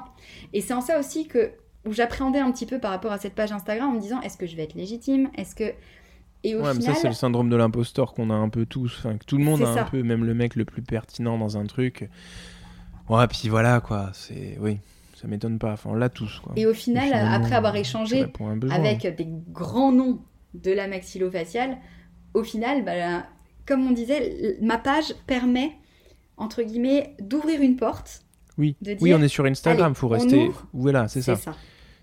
Et c'est en ça aussi que où j'appréhendais un petit peu par rapport à cette page Instagram en me disant est-ce que je vais être légitime, est-ce que... Et au final... mais ça c'est le syndrome de l'imposteur qu'on a un peu tous, enfin, que tout le monde a un peu, même le mec le plus pertinent dans un truc. Ouais, puis voilà quoi, c'est... Oui, ça m'étonne pas, enfin on l'a tous quoi. Et au final, après avoir échangé avec des grands noms de la maxillofaciale, au final, bah, comme on disait, ma page permet, entre guillemets, d'ouvrir une porte. Oui, de dire, oui, on est sur Instagram, faut rester... Voilà, c'est ça.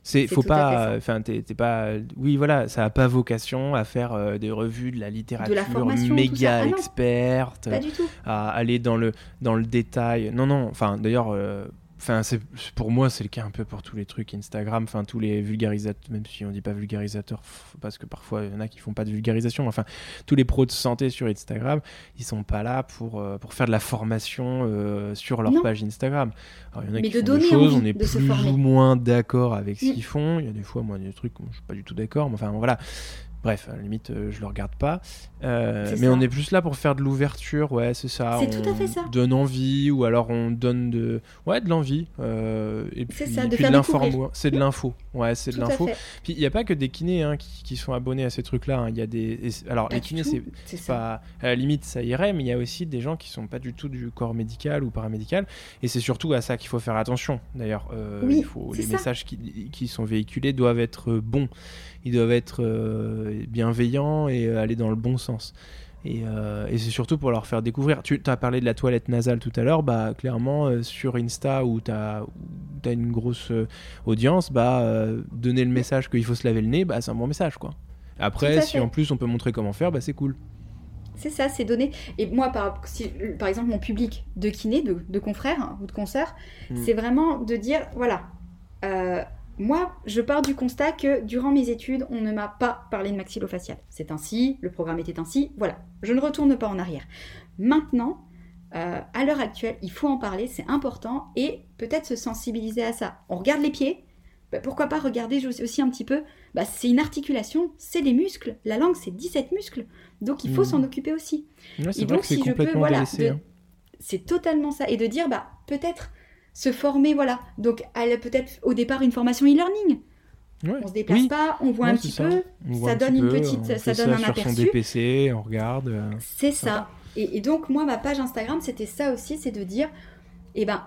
C'est faut pas, enfin t'es pas, oui voilà, ça a pas vocation à faire des revues de la littérature méga experte, pas du tout, à aller dans le détail. Non, enfin d'ailleurs, enfin c'est pour moi c'est le cas un peu pour tous les trucs Instagram, enfin tous les vulgarisateurs, même si on dit pas vulgarisateur parce que parfois il y en a qui font pas de vulgarisation. Enfin tous les pros de santé sur Instagram, ils sont pas là pour faire de la formation sur leur page Instagram. Alors, il y en a qui font des choses, on est plus ou moins d'accord avec ce qu'ils font. Il y a des fois, moi, des trucs où je suis pas du tout d'accord. Mais enfin, voilà. Bref, à la limite, je le regarde pas. Mais on est plus là pour faire de l'ouverture. Ouais, c'est ça. C'est tout à fait ça. On donne envie ou alors on donne de l'envie. Et puis, c'est ça, de l'info. C'est de l'info. Ouais, c'est de l'info. Puis, il n'y a pas que des kinés hein, qui sont abonnés à ces trucs-là. Il y a des... Alors, les kinés, c'est pas... À la limite, ça irait, mais il y a aussi des gens qui ne sont pas du tout du corps médical ou paramédical. Et c'est surtout à ça qu'il faut faire attention. D'ailleurs, les messages qui sont véhiculés doivent être bons. Ils doivent être bienveillants et aller dans le bon sens. Et c'est surtout pour leur faire découvrir. Tu as parlé de la toilette nasale tout à l'heure. Bah, clairement, sur Insta, où tu as une grosse audience, bah, donner le message qu'il faut se laver le nez, bah, c'est un bon message, quoi. Après, si en plus on peut montrer comment faire, bah, c'est cool. C'est ça, c'est donné. Et moi, par exemple, mon public de kiné, de confrères hein, ou de consoeurs, c'est vraiment de dire, voilà... Moi, je pars du constat que durant mes études, on ne m'a pas parlé de maxillofacial. C'est ainsi, le programme était ainsi, voilà. Je ne retourne pas en arrière. Maintenant, à l'heure actuelle, il faut en parler, c'est important, et peut-être se sensibiliser à ça. On regarde les pieds, bah, pourquoi pas regarder aussi un petit peu, bah, c'est une articulation, c'est des muscles, la langue c'est 17 muscles, donc il faut s'en occuper aussi. Ouais, c'est et donc si je peux, voilà, délaissé, hein. C'est totalement ça, et de dire, bah, peut-être... se former, voilà. Donc, elle a peut-être au départ une formation e-learning. Ouais. On se déplace pas, on voit un petit peu, ça donne une petite, ça donne un aperçu. Sur son DPC, on regarde. C'est ça. Et donc, moi, ma page Instagram, c'était ça aussi, c'est de dire, eh ben,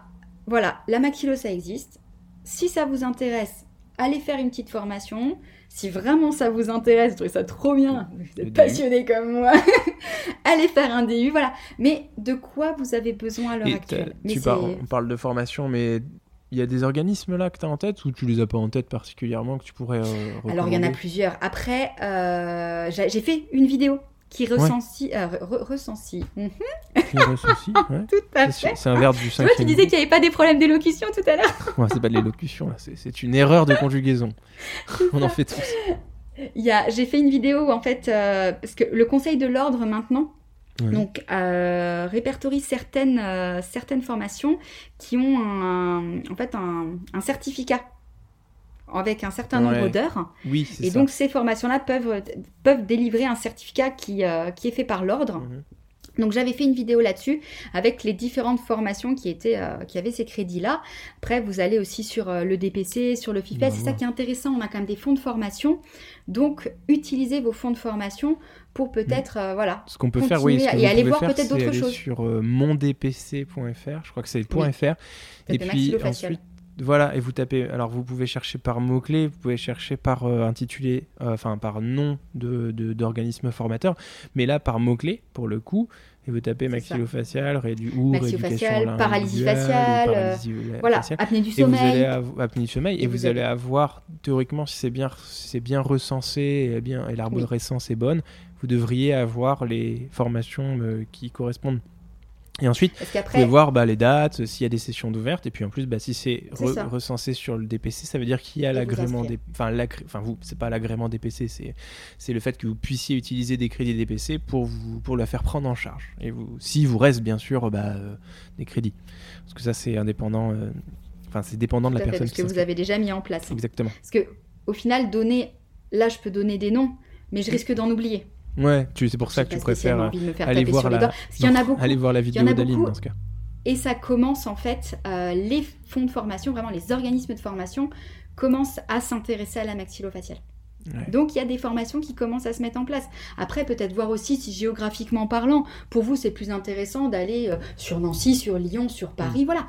voilà, la maxillo, ça existe. Si ça vous intéresse, allez faire une petite formation. Si vraiment ça vous intéresse, je trouve ça trop bien, vous êtes passionné comme moi, allez faire un DU, voilà. Mais de quoi vous avez besoin à l'heure actuelle ? On parle de formation, mais il y a des organismes là que tu as en tête ou tu les as pas en tête particulièrement que tu pourrais recommander ? Alors, il y en a plusieurs. Après, j'ai fait une vidéo qui recensit... recensit. Qui recensit, ouais. Tout à fait. C'est un verbe du 5e. Moi, tu disais qu'il n'y avait pas des problèmes d'élocution tout à l'heure. Ouais, c'est pas de l'élocution, là. C'est une erreur de conjugaison. On en fait tous. J'ai fait une vidéo où, en fait, parce que le Conseil de l'Ordre, maintenant, donc, répertorie certaines formations qui ont un certificat avec un certain nombre d'heures. Oui, c'est ça. Et donc, ces formations-là peuvent délivrer un certificat qui est fait par l'ordre. Donc, j'avais fait une vidéo là-dessus avec les différentes formations qui avaient ces crédits-là. Après, vous allez aussi sur le DPC, sur le FIFES. C'est ça qui est intéressant. On a quand même des fonds de formation. Donc, utilisez vos fonds de formation pour peut-être ce qu'on peut faire, et aller voir peut-être d'autres choses. Sur mondpc.fr, je crois que c'est .fr. Et puis, ensuite, voilà, et vous tapez. Alors, vous pouvez chercher par mots-clés, vous pouvez chercher par intitulé, enfin par nom d'organisme formateur, mais là par mots-clés pour le coup. Et vous tapez maxillofacial, rééducation, paralysie faciale, voilà, apnée du sommeil. Et vous allez avoir, théoriquement, si c'est bien recensé et l'arbre de récence est bonne, vous devriez avoir les formations qui correspondent. Et ensuite, vous pouvez voir les dates, s'il y a des sessions d'ouvertes. Et puis en plus, si c'est recensé sur le DPC, ça veut dire qu'il y a l'agrément DPC. Enfin, vous, c'est pas l'agrément DPC, c'est le fait que vous puissiez utiliser des crédits DPC pour la faire prendre en charge. Et s'il vous reste, bien sûr, des crédits. Parce que ça, c'est indépendant. Enfin, c'est dépendant de la personne. Parce que vous avez déjà mis en place. Exactement. Parce qu'au final, là, je peux donner des noms, mais je risque d'en oublier. Ouais, c'est pour ça que tu préfères aller voir la vidéo d'Aline dans ce cas. Et ça commence en fait, les fonds de formation, vraiment les organismes de formation commencent à s'intéresser à la maxillofaciale. Ouais. Donc, il y a des formations qui commencent à se mettre en place. Après, peut-être voir aussi si géographiquement parlant, pour vous, c'est plus intéressant d'aller sur Nancy, sur Lyon, sur Paris, voilà.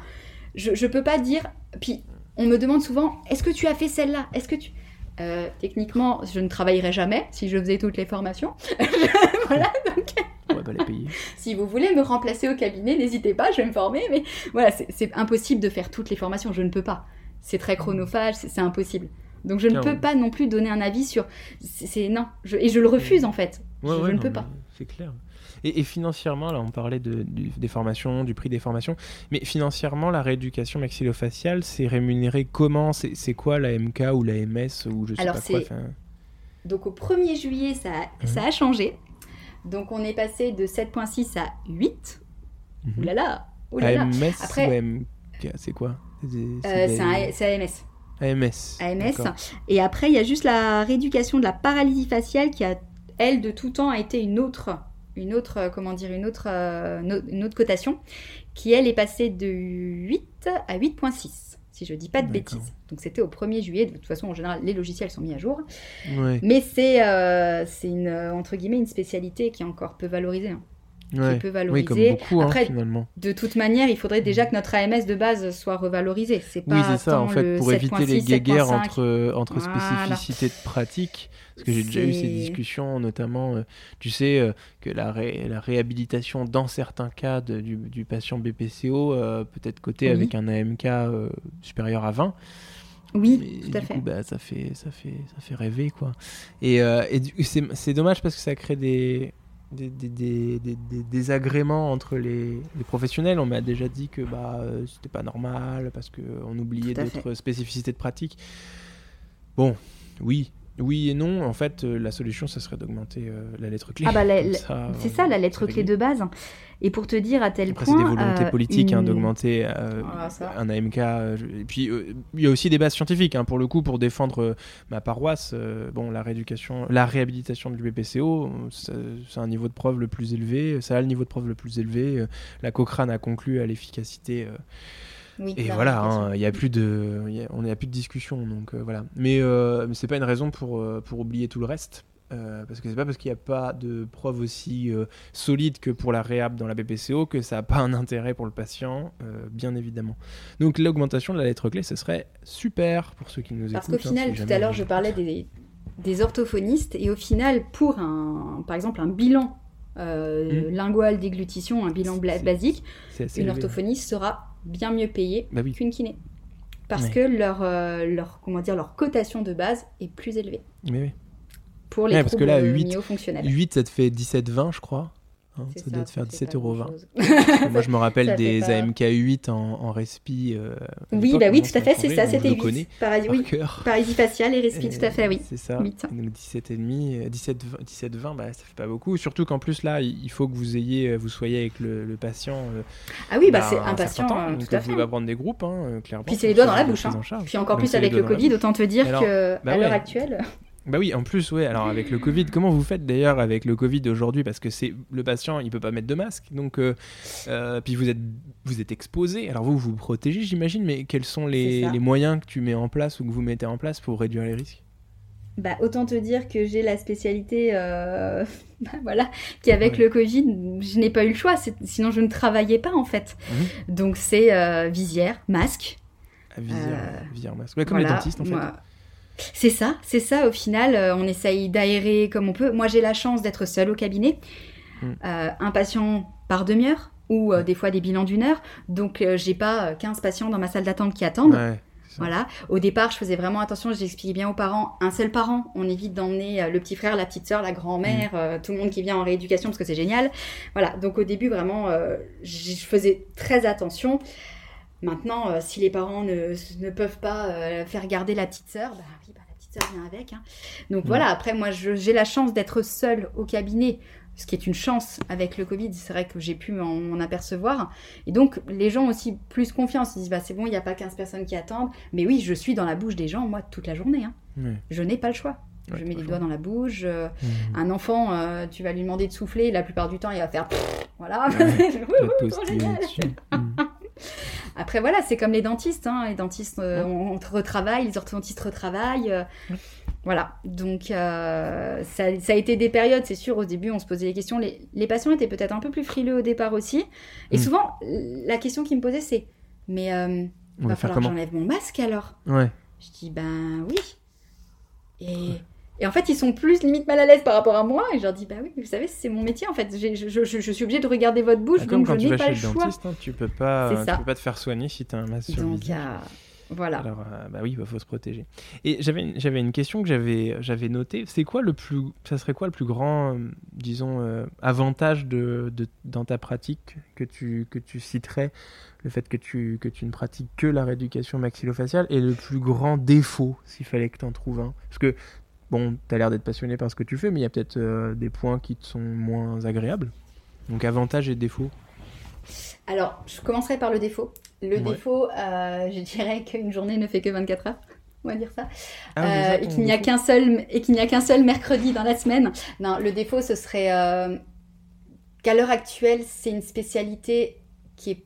Je peux pas dire... Puis, on me demande souvent, est-ce que tu as fait celle-là ? Est-ce que tu... techniquement, je ne travaillerai jamais si je faisais toutes les formations. Voilà, donc... On va pas les payer. Si vous voulez me remplacer au cabinet, n'hésitez pas, je vais me former. Mais voilà, c'est impossible de faire toutes les formations, je ne peux pas. C'est très chronophage, c'est impossible. Donc je ne peux pas non plus donner un avis sur... Et je le refuse en fait. Je ne peux pas. C'est clair. Et financièrement, là on parlait des formations, du prix des formations, mais financièrement la rééducation maxillofaciale, c'est rémunéré comment ? C'est quoi la MK ou la MS ou je sais Alors, pas c'est... quoi fin... Donc au 1er juillet, ça a changé. Donc on est passé de 7,6 à 8. Ouh là là, ouh là là. AMS Après... ou MK, c'est quoi ? C'est AMS. AMS. D'accord. Et après, il y a juste la rééducation de la paralysie faciale qui a, elle, de tout temps, a été une autre cotation qui, elle, est passée de 8 à 8,6, si je ne dis pas de bêtises. Donc, c'était au 1er juillet. De toute façon, en général, les logiciels sont mis à jour. Ouais. Mais c'est entre guillemets, une spécialité qui est encore peu valorisée. Hein. Ouais. Qui peut valoriser. Oui, comme beaucoup, après, finalement. De toute manière, il faudrait déjà que notre AMS de base soit revalorisé. C'est pas en fait, pour éviter les guéguerres entre spécificités de pratique. Parce que j'ai déjà eu ces discussions, notamment, que la réhabilitation, dans certains cas, du patient BPCO peut être cotée avec un AMK supérieur à 20. Oui, tout à fait. Du coup, ça fait rêver, quoi. Et c'est dommage parce que ça crée des désagréments entre les professionnels. On m'a déjà dit que c'était pas normal parce qu'on oubliait d'autres spécificités de pratique. Bon, oui et non. En fait, la solution, ça serait d'augmenter la lettre clé. La lettre clé de base. Et pour te dire à tel point... c'est des volontés politiques d'augmenter un AMK. Et puis, il y a aussi des bases scientifiques. Pour le coup, pour défendre ma paroisse, la rééducation, la réhabilitation de l'UBPCO, c'est un niveau de preuve le plus élevé. Ça a le niveau de preuve le plus élevé. La Cochrane a conclu à l'efficacité... et voilà, on n'a plus de discussion. Donc, voilà. Mais ce n'est pas une raison pour oublier tout le reste. Parce que ce n'est pas parce qu'il n'y a pas de preuve aussi solide que pour la réhab dans la BPCO que ça n'a pas un intérêt pour le patient, bien évidemment. Donc l'augmentation de la lettre clé, ce serait super pour ceux qui nous écoutent. Parce qu'au final, tout à l'heure, je parlais des orthophonistes. Et au final, pour par exemple un bilan lingual déglutition, un bilan basique, une orthophoniste sera... bien mieux payés qu'une kiné parce que leur cotation de base est plus élevée pour les troubles myofonctionnels. 8 ça te fait 17,20 je crois, ça doit te faire 17,20 €. Moi je me rappelle des AMK 8 en respi tout à fait, c'est ça, c'était 8 paralysie faciale et respi, tout à fait, oui, c'est ça. Donc 17,5 17,20 ça fait pas beaucoup, surtout qu'en plus là il faut que vous soyez avec le patient c'est un patient temps, tout à fait, vous pouvez pas prendre des groupes clairement, puis c'est les doigts dans la bouche, puis encore plus avec le Covid, autant te dire que à l'heure actuelle... Alors avec le Covid, comment vous faites d'ailleurs avec le Covid aujourd'hui ? Parce que c'est le patient, il ne peut pas mettre de masque. Donc, puis vous êtes exposé. Alors vous protégez, j'imagine, mais quels sont les moyens que tu mets en place ou que vous mettez en place pour réduire les risques ? Autant te dire que j'ai la spécialité qu'avec le Covid, je n'ai pas eu le choix. Sinon, je ne travaillais pas en fait. Donc c'est visière, masque. Visière, masque. Ouais, comme les dentistes en fait. C'est ça, au final, on essaye d'aérer comme on peut. Moi, j'ai la chance d'être seule au cabinet, un patient par demi-heure, ou des fois des bilans d'1 heure, donc j'ai pas 15 patients dans ma salle d'attente qui attendent. Voilà. Au départ, je faisais vraiment attention, j'expliquais bien aux parents, un seul parent, on évite d'emmener le petit frère, la petite sœur, la grand-mère, tout le monde qui vient en rééducation, parce que c'est génial. Voilà, donc au début, vraiment, je faisais très attention. Maintenant, si les parents ne peuvent pas faire garder la petite sœur, la petite sœur vient avec. Hein. Donc voilà, après, moi, j'ai la chance d'être seule au cabinet, ce qui est une chance avec le Covid. C'est vrai que j'ai pu m'en apercevoir. Et donc, les gens ont aussi plus confiance. Ils se disent, c'est bon, il n'y a pas 15 personnes qui attendent. Mais oui, je suis dans la bouche des gens, moi, toute la journée. Hein. Je n'ai pas le choix. Je mets les doigts dans la bouche. Un enfant, tu vas lui demander de souffler. La plupart du temps, il va faire... Voilà. Après, voilà, c'est comme les dentistes. Hein. Les dentistes, on retravaille, les orthodontistes retravaillent. Voilà. Donc, ça a été des périodes, c'est sûr. Au début, on se posait des questions. Les patients étaient peut-être un peu plus frileux au départ aussi. Et souvent, la question qu'ils me posaient, c'est « Mais il va falloir que j'enlève mon masque, alors ?» Je dis « Ben oui. » Et en fait, ils sont plus limite mal à l'aise par rapport à moi. Et je leur dis, bah oui, vous savez, c'est mon métier en fait. Je suis obligée de regarder votre bouche, donc je n'ai pas le choix. Quand tu vas chez le dentiste, hein, tu peux pas te faire soigner si tu as un masque sur le visage. Voilà. Alors, bah oui, faut se protéger. Et j'avais une question que j'avais notée. Ça serait quoi le plus grand, disons, avantage dans ta pratique que tu citerais, le fait que tu ne pratiques que la rééducation maxillofaciale, et le plus grand défaut, s'il fallait que tu en trouves un, parce que bon, t'as l'air d'être passionné par ce que tu fais, mais il y a peut-être des points qui te sont moins agréables. Donc, avantages et défauts. Alors, je commencerai par le défaut. Défaut, je dirais qu'une journée ne fait que 24 heures. On va dire ça. Et qu'il n'y a qu'un seul mercredi dans la semaine. Non, le défaut, ce serait qu'à l'heure actuelle, c'est une spécialité qui est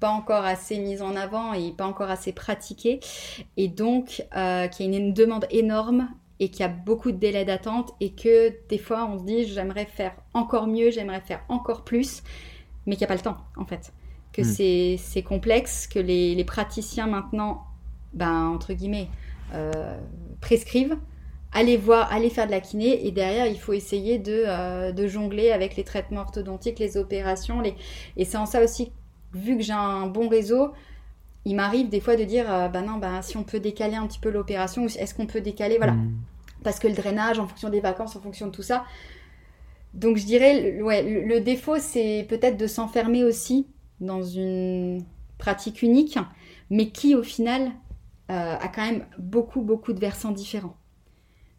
pas encore assez mise en avant et pas encore assez pratiquée. Et donc, qu'il y a une demande énorme et qu'il y a beaucoup de délais d'attente, et que des fois on se dit j'aimerais faire encore mieux, j'aimerais faire encore plus, mais qu'il n'y a pas le temps en fait, que c'est complexe, que les praticiens maintenant, ben, entre guillemets, prescrivent, allez faire de la kiné, et derrière il faut essayer de jongler avec les traitements orthodontiques, les opérations, et c'est en ça aussi, vu que j'ai un bon réseau, il m'arrive des fois de dire si on peut décaler un petit peu l'opération, ou est-ce qu'on peut décaler, voilà, parce que le drainage en fonction des vacances, en fonction de tout ça. Donc je dirais le défaut, c'est peut-être de s'enfermer aussi dans une pratique unique, mais qui au final a quand même beaucoup de versants différents.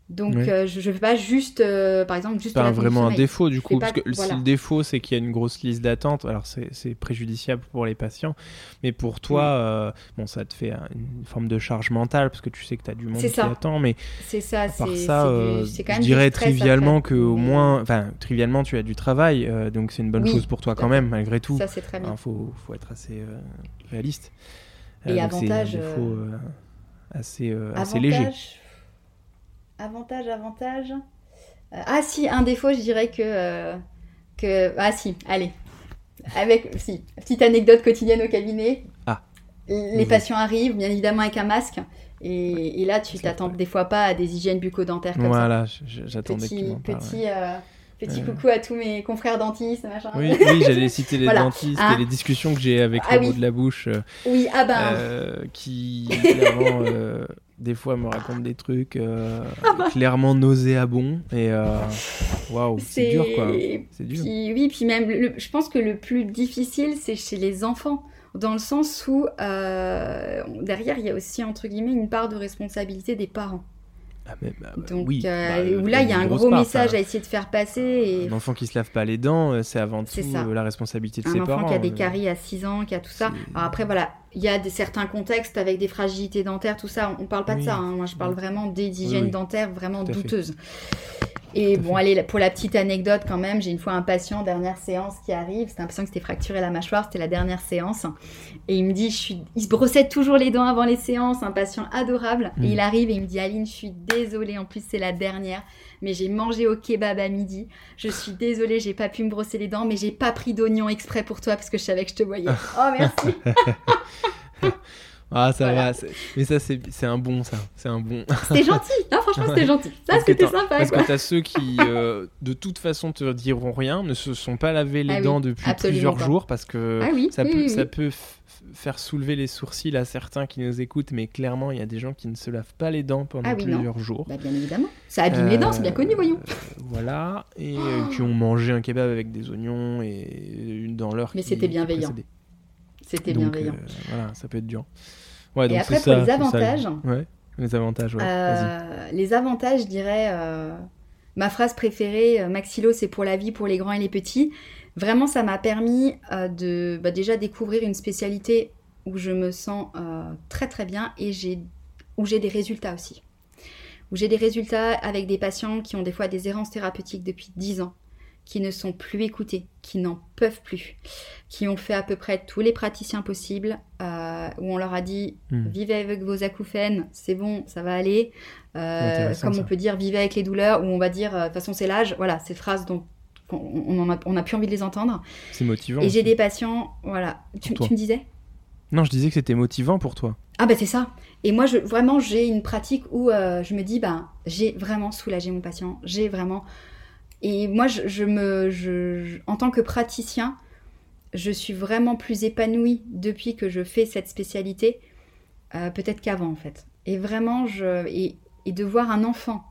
Donc je ne fais pas juste par exemple juste pas vraiment un défaut du coup, parce que le défaut, c'est qu'il y a une grosse liste d'attente. Alors c'est préjudiciable pour les patients, mais pour toi ça te fait une forme de charge mentale, parce que tu sais que tu as du monde qui attend. Mais c'est ça, c'est quand même, je dirais trivialement que au moins, enfin trivialement, tu as du travail, donc c'est une bonne chose pour toi quand même, malgré tout. Ça, c'est très bien. Faut être assez réaliste. Et avantage, c'est un défaut assez léger. Avantage. Un défaut, je dirais que... Ah si, allez. Petite anecdote quotidienne au cabinet. Les patients arrivent, bien évidemment, avec un masque. Et là, tu t'attends des fois pas à des hygiènes bucco-dentaires comme ça. Voilà, j'attendais que tu m'en parles. Petit coucou à tous mes confrères dentistes, machin. Oui, j'allais citer les dentistes et les discussions que j'ai avec le mot de la bouche. Qui, évidemment... Des fois, elle me raconte des trucs clairement nauséabonds. Et waouh, c'est dur, quoi. C'est dur. Puis même, je pense que le plus difficile, c'est chez les enfants. Dans le sens où, derrière, il y a aussi, entre guillemets, une part de responsabilité des parents. Où là, il y a un gros message à essayer de faire passer. Un enfant qui se lave pas les dents, c'est avant tout la responsabilité de ses parents. Un enfant qui a des caries à 6 ans, qui a tout ça. Alors après, voilà, il y a certains contextes avec des fragilités dentaires, tout ça. On ne parle pas de ça. Hein. Moi, je parle vraiment des hygiènes dentaires vraiment douteuses. Et bon, allez, pour la petite anecdote quand même, j'ai une fois un patient, dernière séance, qui arrive. C'était un patient qui s'était fracturé la mâchoire, c'était la dernière séance. Et il me dit, il se brossait toujours les dents avant les séances, un patient adorable. Et il arrive et il me dit, Aline, je suis désolée, en plus c'est la dernière, mais j'ai mangé au kebab à midi. Je suis désolée, j'ai pas pu me brosser les dents, mais j'ai pas pris d'oignon exprès pour toi parce que je savais que je te voyais. Oh, merci. Va, mais ça c'est un bon, ça c'est un bon. C'était gentil, non, franchement c'était gentil. Ça c'était sympa. Parce que t'as ceux qui de toute façon te diront rien, ne se sont pas lavé les dents depuis plusieurs jours, parce que ça peut faire soulever les sourcils à certains qui nous écoutent, mais clairement il y a des gens qui ne se lavent pas les dents pendant plusieurs jours. Bah, bien évidemment, ça abîme les dents, c'est bien connu, voyons. Voilà, et qui ont mangé un kebab avec des oignons et une dans l'heure. Mais c'était bienveillant. C'était bienveillant. Voilà, ça peut être dur. Et après, pour les avantages... les avantages, vas-y. Les avantages, je dirais... ma phrase préférée, Maxillo, c'est pour la vie, pour les grands et les petits. Vraiment, ça m'a permis déjà découvrir une spécialité où je me sens très, très bien, et où j'ai des résultats aussi. Où j'ai des résultats avec des patients qui ont des fois des errances thérapeutiques depuis 10 ans, qui ne sont plus écoutés, qui n'en peuvent plus, qui ont fait à peu près tous les praticiens possibles, où on leur a dit vivez avec vos acouphènes, c'est bon, ça va aller. Comme on peut dire vivez avec les douleurs, où on va dire de toute façon c'est l'âge. Voilà, ces phrases dont on n'a plus envie de les entendre. C'est motivant. Et j'ai des patients, voilà. Tu me disais ? Non, je disais que c'était motivant pour toi. Ah bah c'est ça. Et moi, vraiment, j'ai une pratique où je me dis, bah, j'ai vraiment soulagé mon patient. J'ai vraiment... Et moi, en tant que praticien, je suis vraiment plus épanouie depuis que je fais cette spécialité, peut-être qu'avant en fait. Et vraiment, et de voir un enfant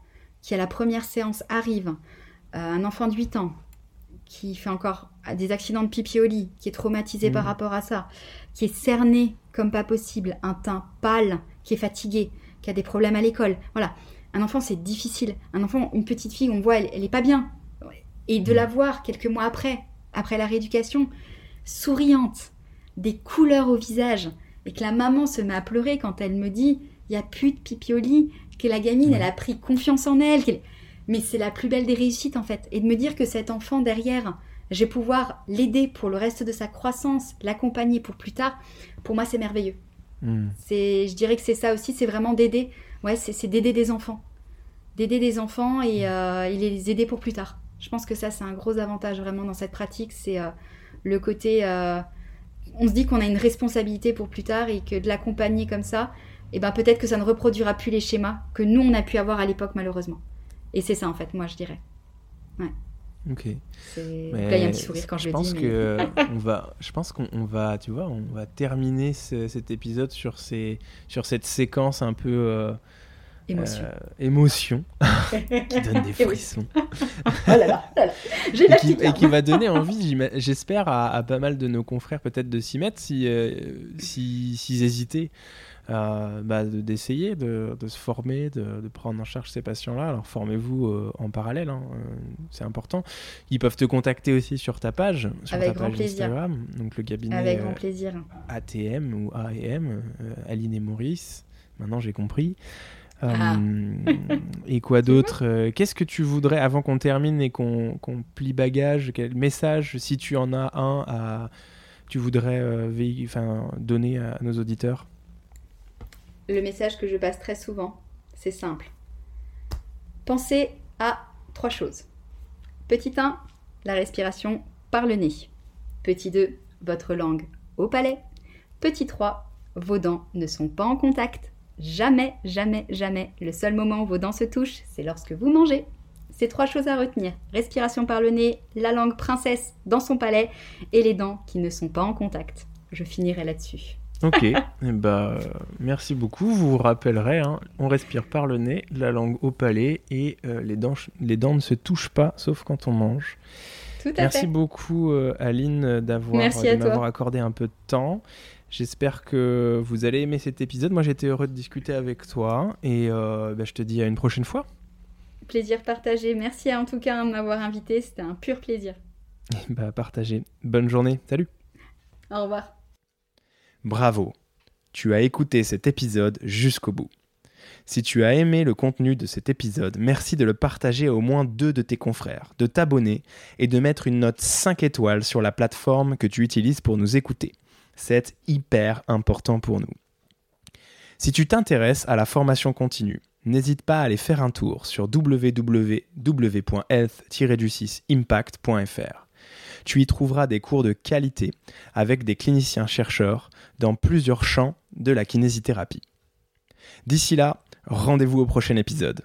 qui à la première séance arrive, un enfant de 8 ans, qui fait encore des accidents de pipi au lit, qui est traumatisé par rapport à ça, qui est cerné comme pas possible, un teint pâle, qui est fatigué, qui a des problèmes à l'école. Voilà, un enfant, c'est difficile. Un enfant, une petite fille, on voit, elle est pas bien. Et de la voir quelques mois après la rééducation, souriante, des couleurs au visage, et que la maman se met à pleurer quand elle me dit « il n'y a plus de pipi au lit », que la gamine, elle a pris confiance en elle, mais c'est la plus belle des réussites en fait. Et de me dire que cet enfant derrière, je vais pouvoir l'aider pour le reste de sa croissance, l'accompagner pour plus tard, pour moi c'est merveilleux. Je dirais que c'est ça aussi, c'est vraiment d'aider. Ouais, c'est d'aider des enfants. D'aider des enfants et les aider pour plus tard. Je pense que ça c'est un gros avantage vraiment dans cette pratique, c'est le côté... on se dit qu'on a une responsabilité pour plus tard et que de l'accompagner comme ça, eh ben, peut-être que ça ne reproduira plus les schémas que nous on a pu avoir à l'époque malheureusement. Et c'est ça en fait, moi je dirais. Ouais. Ok. Là il y a un petit sourire quand je le dis. Je pense qu'on va, tu vois, on va terminer cet épisode sur cette séquence un peu émotion qui donne des frissons. Oh là là. J'ai la petite larme. Et qui va donner envie, j'espère, à pas mal de nos confrères peut-être de s'y mettre s'ils hésitaient. D'essayer de se former, de prendre en charge ces patients-là. Alors formez-vous en parallèle, hein, c'est important. Ils peuvent te contacter aussi sur ta page, Instagram, donc le cabinet avec grand plaisir. ATM ou AEM, Aline et Maurice. Maintenant j'ai compris. Et quoi d'autre qu'est-ce que tu voudrais, avant qu'on termine et qu'on plie bagage, quel message, si tu en as un, tu voudrais donner à nos auditeurs? Le message que je passe très souvent, c'est simple. Pensez à 3 choses. Petit 1, la respiration par le nez. Petit 2, votre langue au palais. Petit 3, vos dents ne sont pas en contact. Jamais, jamais, jamais. Le seul moment où vos dents se touchent, c'est lorsque vous mangez. Ces 3 choses à retenir. Respiration par le nez, la langue princesse dans son palais et les dents qui ne sont pas en contact. Je finirai là-dessus. Ok, merci beaucoup. Vous vous rappellerez, hein, on respire par le nez, la langue au palais et les dents ne se touchent pas, sauf quand on mange. Tout à fait. Merci beaucoup Aline de m'avoir accordé un peu de temps. J'espère que vous allez aimer cet épisode. Moi j'étais heureux de discuter avec toi et je te dis à une prochaine fois. Plaisir partagé. Merci en tout cas de m'avoir invité, c'était un pur plaisir. Partagé. Bonne journée, salut. Au revoir. Bravo, tu as écouté cet épisode jusqu'au bout. Si tu as aimé le contenu de cet épisode, merci de le partager à au moins 2 de tes confrères, de t'abonner et de mettre une note 5 étoiles sur la plateforme que tu utilises pour nous écouter. C'est hyper important pour nous. Si tu t'intéresses à la formation continue, n'hésite pas à aller faire un tour sur www.health-impact.fr. Tu y trouveras des cours de qualité avec des cliniciens-chercheurs dans plusieurs champs de la kinésithérapie. D'ici là, rendez-vous au prochain épisode.